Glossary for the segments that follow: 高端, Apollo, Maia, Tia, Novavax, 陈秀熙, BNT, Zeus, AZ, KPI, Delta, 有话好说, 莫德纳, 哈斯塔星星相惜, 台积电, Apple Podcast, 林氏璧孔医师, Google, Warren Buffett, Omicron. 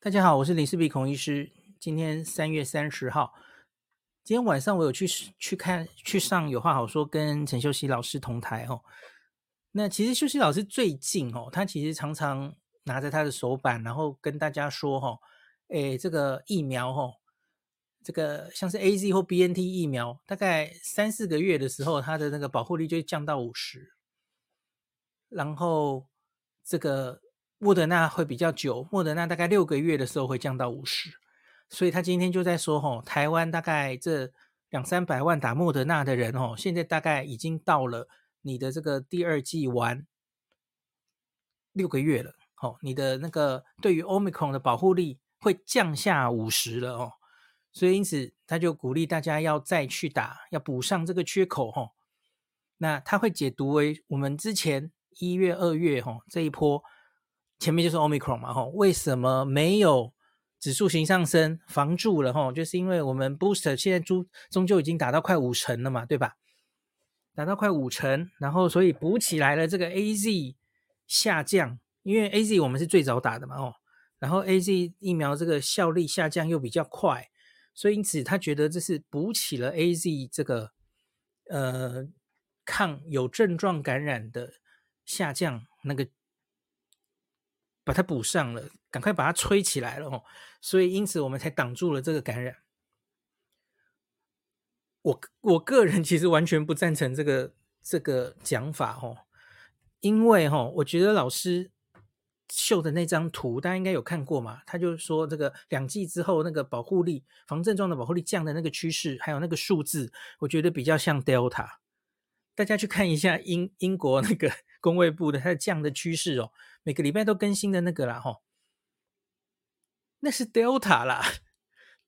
大家好，我是林氏璧孔医师。今天3月30号，今天晚上我有去上有话好说跟陈秀熙老师同台哦。那其实秀熙老师最近哦，他其实常常拿着他的手板，然后跟大家说哦，这个疫苗哦，这个像是 AZ 或 BNT 疫苗，大概3-4个月的时候，它的那个保护力就降到50%，然后这个莫德纳会比较久，莫德纳大概6个月的时候会降到50%，所以他今天就在说吼，台湾大概这200-300万打莫德纳的人吼，现在大概已经到了你的这个第二剂完6个月了吼，你的那个对于 Omicron 的保护力会降下50%了哦，所以因此他就鼓励大家要再去打，要补上这个缺口吼。那他会解读为我们之前1月、2月吼这一波。前面就是 Omicron 嘛，为什么没有指数型上升防住了吼？就是因为我们 booster 现在终究已经打到快50%了嘛，对吧？打到快50%，然后所以补起来了。这个 AZ 下降，因为 AZ 我们是最早打的嘛吼，然后 AZ 疫苗这个效力下降又比较快，所以因此他觉得这是补起了 AZ 这个抗有症状感染的下降那个。把它补上了，赶快把它吹起来了哦，所以因此我们才挡住了这个感染。我个人其实完全不赞成这个讲法哦，因为哦，我觉得老师秀的那张图大家应该有看过嘛，他就说这个2剂之后那个保护力防症状的保护力降的那个趋势，还有那个数字，我觉得比较像 Delta。大家去看一下英国那个工卫部的它的降的趋势哦，每个礼拜都更新的那个啦吼，那是 Delta 啦。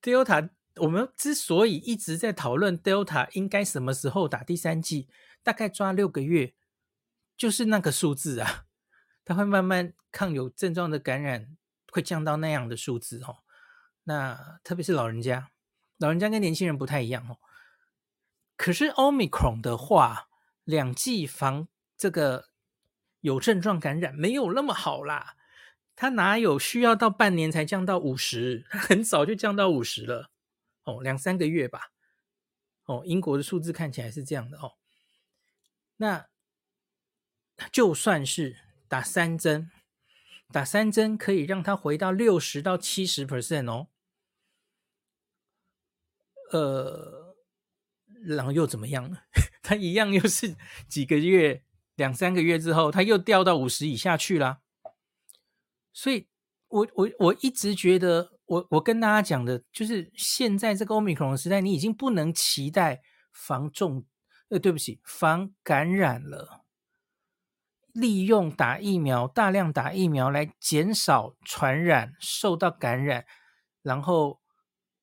Delta 我们之所以一直在讨论 Delta 应该什么时候打第3剂，大概抓6个月，就是那个数字啊，它会慢慢抗有症状的感染会降到那样的数字哦。那特别是老人家跟年轻人不太一样哦。可是 Omicron 的话，2剂防这个有症状感染没有那么好啦，他哪有需要到半年才降到50%，他很早就降到50%了哦，2-3个月吧哦，英国的数字看起来是这样的哦。那就算是打3针可以让他回到60%到70% 哦，然后又怎么样呢？他一样又是几个月2-3个月之后，它又掉到50以下去啦。所以我一直觉得，我跟大家讲的就是，现在这个 Omicron 的时代，你已经不能期待防感染了。利用大量打疫苗来减少传染、受到感染，然后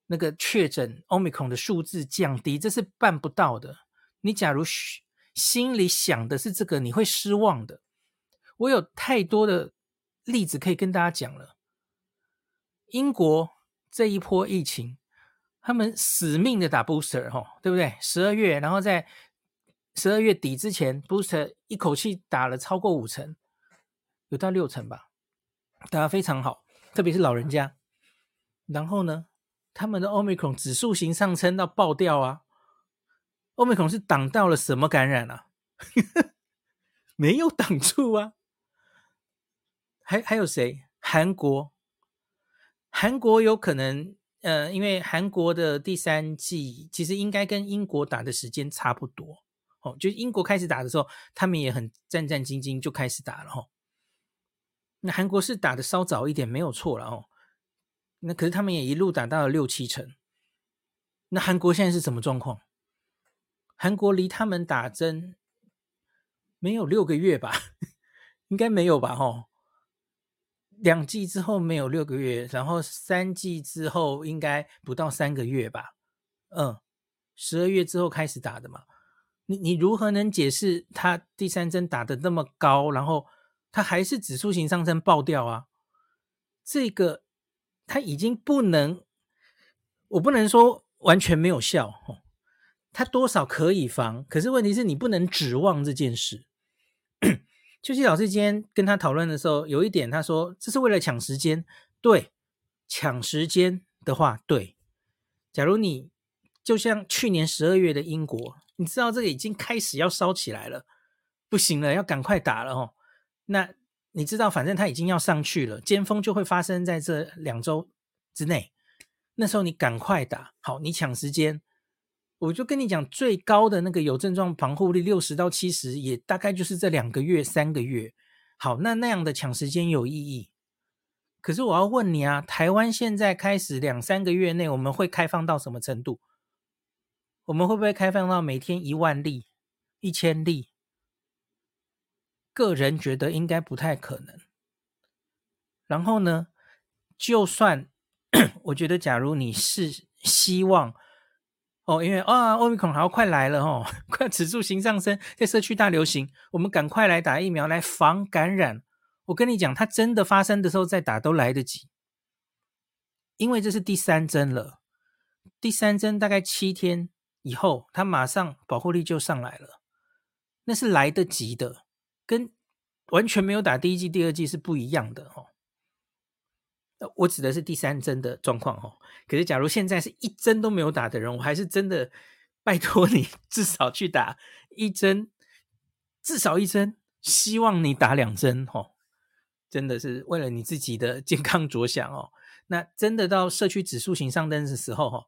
那个确诊 Omicron 的数字降低，这是办不到的。你假如心里想的是这个，你会失望的。我有太多的例子可以跟大家讲了。英国这一波疫情，他们死命的打 booster 哦，对不对？12月，然后在12月底之前 ，booster 一口气打了超过50%，有到60%吧，打得非常好，特别是老人家。然后呢，他们的 Omicron 指数型上升到爆掉啊。Omicron 是挡到了什么感染啊？没有挡住啊。还有谁？韩国有可能因为韩国的第3剂其实应该跟英国打的时间差不多哦，就是英国开始打的时候，他们也很战战兢兢就开始打了哦。那韩国是打的稍早一点，没有错了哦。那可是他们也一路打到了6-7成。那韩国现在是什么状况？韩国离他们打针没有6个月吧，应该没有吧吼，2剂之后没有6个月，然后3剂之后应该不到3个月吧，12月之后开始打的嘛。你如何能解释他第3针打得那么高，然后他还是指数型上升爆掉啊？这个他已经不能，我不能说完全没有效吼，它多少可以防，可是问题是你不能指望这件事。秀熙老师今天跟他讨论的时候，有一点他说这是为了抢时间，对，抢时间的话，对，假如你就像去年12月的英国，你知道这个已经开始要烧起来了，不行了，要赶快打了哦。那你知道反正它已经要上去了，尖峰就会发生在这2周之内，那时候你赶快打，好，你抢时间。我就跟你讲，最高的那个有症状防护率60到70%，也大概就是这2个月3个月。好，那样的抢时间有意义。可是我要问你啊，台湾现在开始2-3个月内，我们会开放到什么程度？我们会不会开放到每天1万例、1000例？个人觉得应该不太可能。然后呢，就算我觉得，假如你是希望哦，因为Omicron 好快来了哦，快指数型上升，在社区大流行，我们赶快来打疫苗来防感染。我跟你讲，它真的发生的时候再打都来得及，因为这是第3针了，第3针大概7天以后，它马上保护力就上来了，那是来得及的，跟完全没有打第一剂、第二剂是不一样的哦。我指的是第3针的状况哦。可是假如现在是1针都没有打的人，我还是真的拜托你至少去打1针，至少1针，希望你打2针哦。真的是为了你自己的健康着想哦。那真的到社区指数型上升的时候哦，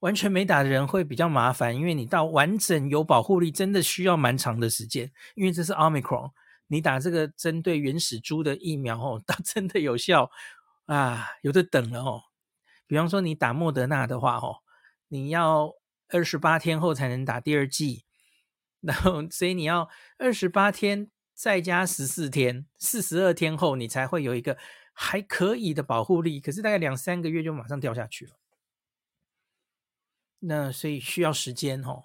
完全没打的人会比较麻烦，因为你到完整有保护力真的需要蛮长的时间，因为这是 Omicron， 你打这个针对原始株的疫苗哦，到真的有效啊，有的等了哦。比方说你打莫德纳的话哦，你要28天后才能打第二剂，然后所以你要28天再加14天42天后你才会有一个还可以的保护力，可是大概2-3个月就马上掉下去了。那所以需要时间哦。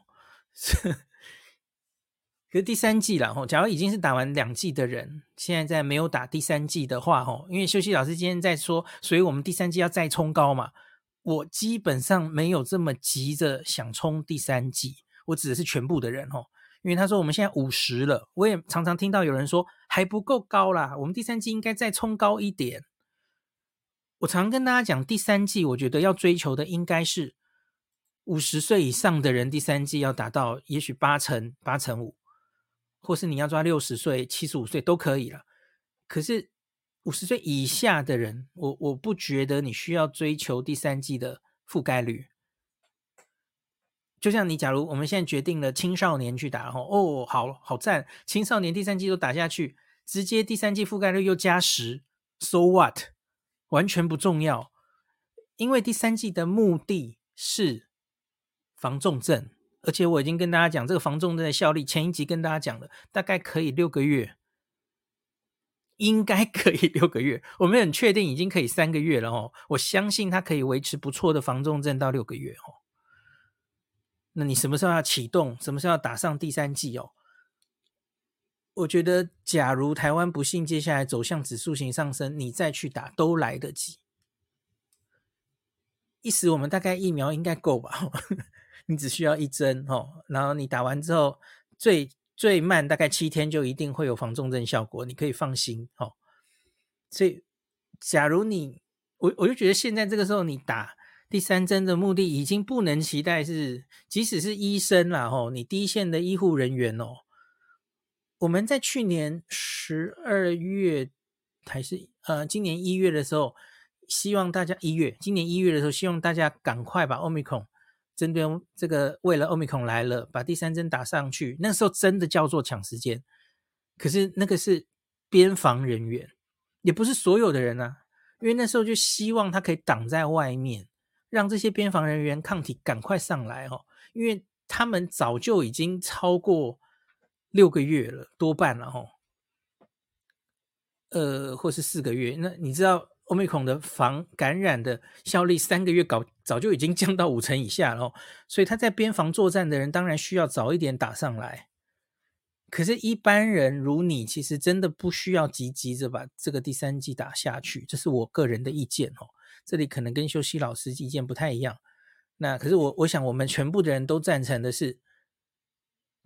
可是第3剂啦，假如已经是打完2剂的人，现在在没有打第3剂的话，因为秀熙老师今天在说，所以我们第3剂要再冲高嘛。我基本上没有这么急着想冲第3剂，我指的是全部的人，因为他说我们现在50了，我也常常听到有人说还不够高啦，我们第3剂应该再冲高一点。我常跟大家讲，第3剂我觉得要追求的应该是50岁以上的人第3剂要达到也许8成、8成5%，或是你要抓60岁、75岁都可以了。可是50岁以下的人，我不觉得你需要追求第3剂的覆盖率。就像你，假如我们现在决定了青少年去打，哦，好赞，青少年第3剂都打下去，直接第3剂覆盖率又加10 ，so what， 完全不重要，因为第3剂的目的是防重症。而且我已经跟大家讲，这个防重症的效力，前一集跟大家讲了，大概可以6个月，应该可以6个月，我们很确定已经可以3个月了哦。我相信它可以维持不错的防重症到6个月哦。那你什么时候要启动？什么时候要打上第3剂哦？我觉得，假如台湾不幸接下来走向指数型上升，你再去打都来得及。一时我们大概疫苗应该够吧？你只需要1针哦，然后你打完之后最慢大概7天就一定会有防重症效果，你可以放心哦。所以假如你我就觉得现在这个时候你打第3针的目的已经不能期待是，即使是医生啦哦，你第一线的医护人员哦，我们在去年12月还是今年1月的时候，希望大家今年1月的时候，希望大家赶快把 Omicron，针对这个为了 Omicron 来了，把第3针打上去，那时候真的叫做抢时间。可是那个是边防人员，也不是所有的人啊，因为那时候就希望他可以挡在外面，让这些边防人员抗体赶快上来哦，因为他们早就已经超过6个月了，多半了哦，或是4个月。那你知道Omicron 的防感染的效力3个月早就已经降到5成以下了哦，所以他在边防作战的人当然需要早一点打上来。可是一般人如你，其实真的不需要急着把这个第3剂打下去，这是我个人的意见哦。这里可能跟秀熙老师意见不太一样，那可是我想我们全部的人都赞成的是，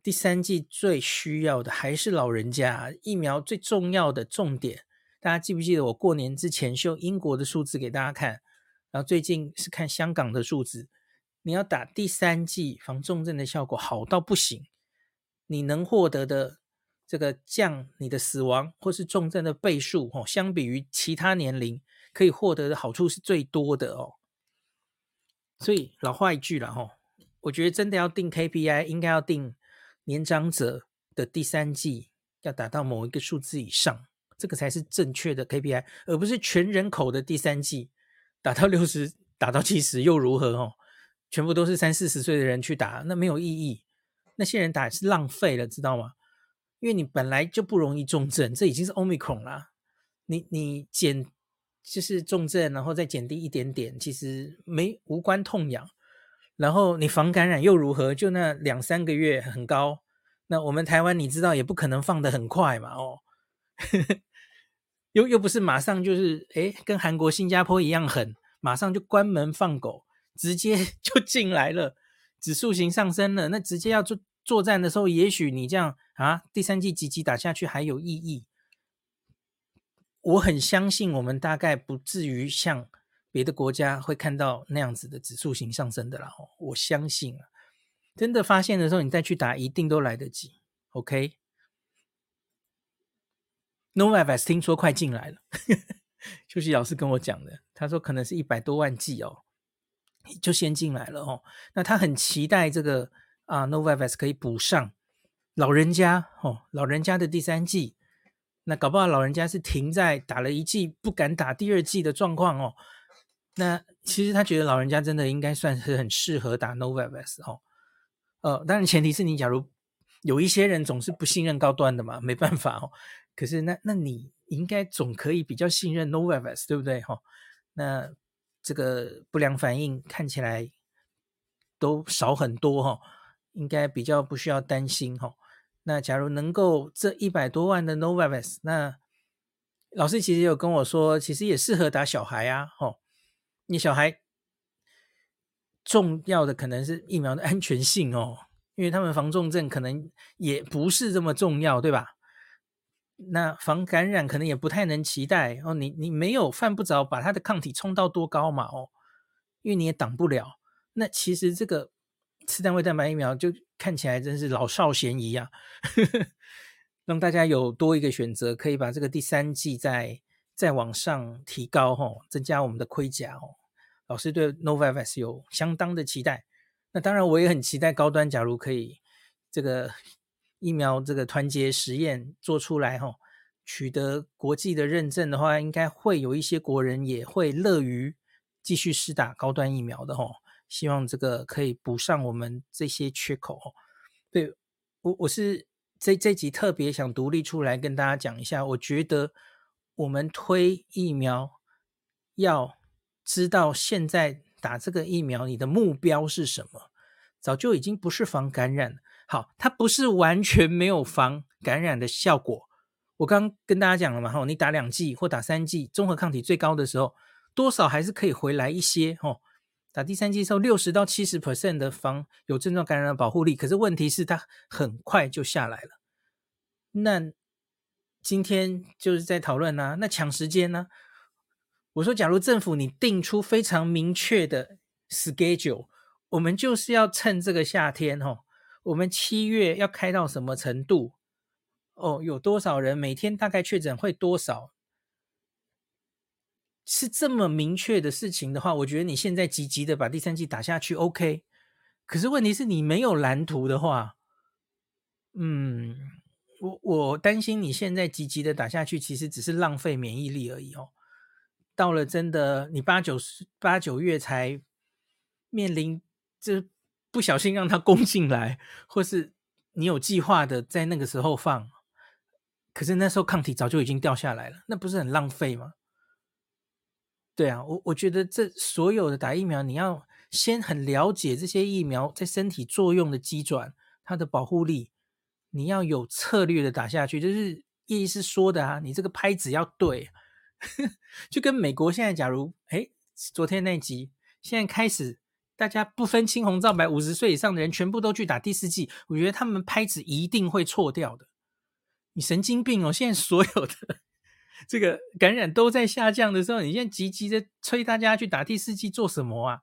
第3剂最需要的还是老人家，疫苗最重要的重点。大家记不记得我过年之前秀英国的数字给大家看？然后最近是看香港的数字，你要打第三剂防重症的效果好到不行，你能获得的这个降你的死亡或是重症的倍数哦，相比于其他年龄可以获得的好处是最多的哦。所以老话一句啦哦，我觉得真的要定 KPI 应该要定年长者的第三剂要达到某一个数字以上，这个才是正确的 KPI， 而不是全人口的第三剂打到60打到70又如何哦，全部都是30-40岁的人去打，那没有意义，那些人打是浪费了，知道吗？因为你本来就不容易重症，这已经是 Omicron 啦，你减就是重症然后再减低一点点，其实没无关痛痒，然后你防感染又如何，就那2-3个月很高，那我们台湾你知道也不可能放得很快嘛哦又不是马上就是诶跟韩国新加坡一样狠，马上就关门放狗直接就进来了，指数型上升了，那直接要做作战的时候，也许你这样啊，第三季积极打下去还有意义。我很相信我们大概不至于像别的国家会看到那样子的指数型上升的啦，我相信啊，真的发现的时候你再去打一定都来得及。OK， Novavax 听说快进来了休息老师跟我讲的，他说可能是100多万剂哦，就先进来了哦。那他很期待这个Novavax 可以补上老人家哦，老人家的第三剂，那搞不好老人家是停在打了1剂不敢打第二剂的状况哦。那其实他觉得老人家真的应该算是很适合打 Novavax 哦。当然前提是你假如有一些人总是不信任高端的嘛，没办法哦。可是那你应该总可以比较信任 Novavax 对不对哦？那这个不良反应看起来都少很多哦，应该比较不需要担心哦。那假如能够这100多万的 Novavax， 那老师其实有跟我说，其实也适合打小孩啊哦。你小孩重要的可能是疫苗的安全性哦，因为他们防重症可能也不是这么重要，对吧？那防感染可能也不太能期待哦。你没有犯不着把他的抗体冲到多高嘛哦，因为你也挡不了。那其实这个次单位蛋白疫苗就看起来真是老少咸宜啊让大家有多一个选择，可以把这个第三剂再往上提高哦，增加我们的盔甲哦。老师对 Novavax 有相当的期待，那当然我也很期待高端假如可以这个疫苗这个团结实验做出来哦，取得国际的认证的话，应该会有一些国人也会乐于继续施打高端疫苗的哦。希望这个可以补上我们这些缺口哦。对，我是这集特别想独立出来跟大家讲一下，我觉得我们推疫苗要知道现在打这个疫苗你的目标是什么，早就已经不是防感染。好，它不是完全没有防感染的效果，我刚跟大家讲了嘛，你打2剂或打3剂综合抗体最高的时候多少还是可以回来一些哦，打第三剂的时候60-70% 的防有症状感染的保护力，可是问题是它很快就下来了。那今天就是在讨论啊，那抢时间呢、啊？我说假如政府你定出非常明确的 schedule， 我们就是要趁这个夏天哦，我们7月要开到什么程度哦，有多少人每天大概确诊会多少，是这么明确的事情的话，我觉得你现在积极的把第三剂打下去 OK， 可是问题是你没有蓝图的话，我担心你现在积极的打下去其实只是浪费免疫力而已哦。到了真的你8-9月才面临这不小心让它攻进来，或是你有计划的在那个时候放，可是那时候抗体早就已经掉下来了，那不是很浪费吗？对啊，我觉得这所有的打疫苗你要先很了解这些疫苗在身体作用的机转，它的保护力你要有策略的打下去，就是叶医师说的啊，你这个拍子要对就跟美国现在假如昨天那集现在开始大家不分青红皂白50岁以上的人全部都去打第四剂，我觉得他们拍子一定会错掉的。你神经病哦，现在所有的这个感染都在下降的时候，你现在积极的催大家去打第四剂做什么啊？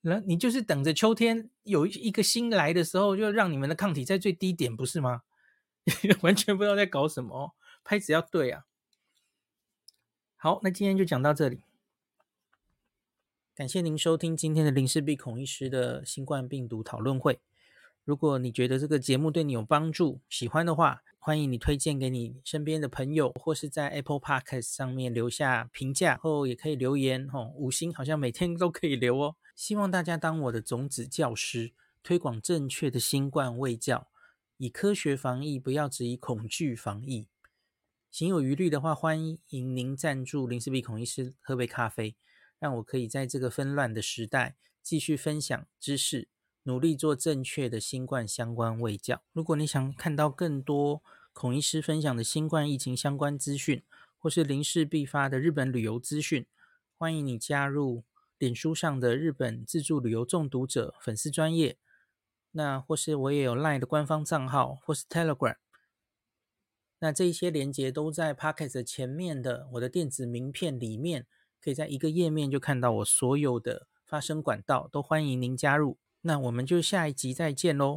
然后你就是等着秋天有一个新来的时候，就让你们的抗体在最低点，不是吗？完全不知道在搞什么，拍子要对啊。好，那今天就讲到这里，感谢您收听今天的林氏璧孔医师的新冠病毒讨论会。如果你觉得这个节目对你有帮助，喜欢的话，欢迎你推荐给你身边的朋友，或是在 Apple Podcast 上面留下评价，后也可以留言5星好像每天都可以留哦。希望大家当我的种子教师，推广正确的新冠卫教，以科学防疫，不要只以恐惧防疫。行有余力的话，欢迎您赞助林氏璧孔医师喝杯咖啡，让我可以在这个纷乱的时代继续分享知识，努力做正确的新冠相关卫教。如果你想看到更多孔医师分享的新冠疫情相关资讯，或是林氏必发的日本旅游资讯，欢迎你加入脸书上的日本自助旅游中毒者粉丝专页，那或是我也有 LINE 的官方账号，或是 Telegram。 那这一些连结都在 Podcast 的前面的我的电子名片里面，可以在一个页面就看到我所有的发声管道，都欢迎您加入。那我们就下一集再见喽。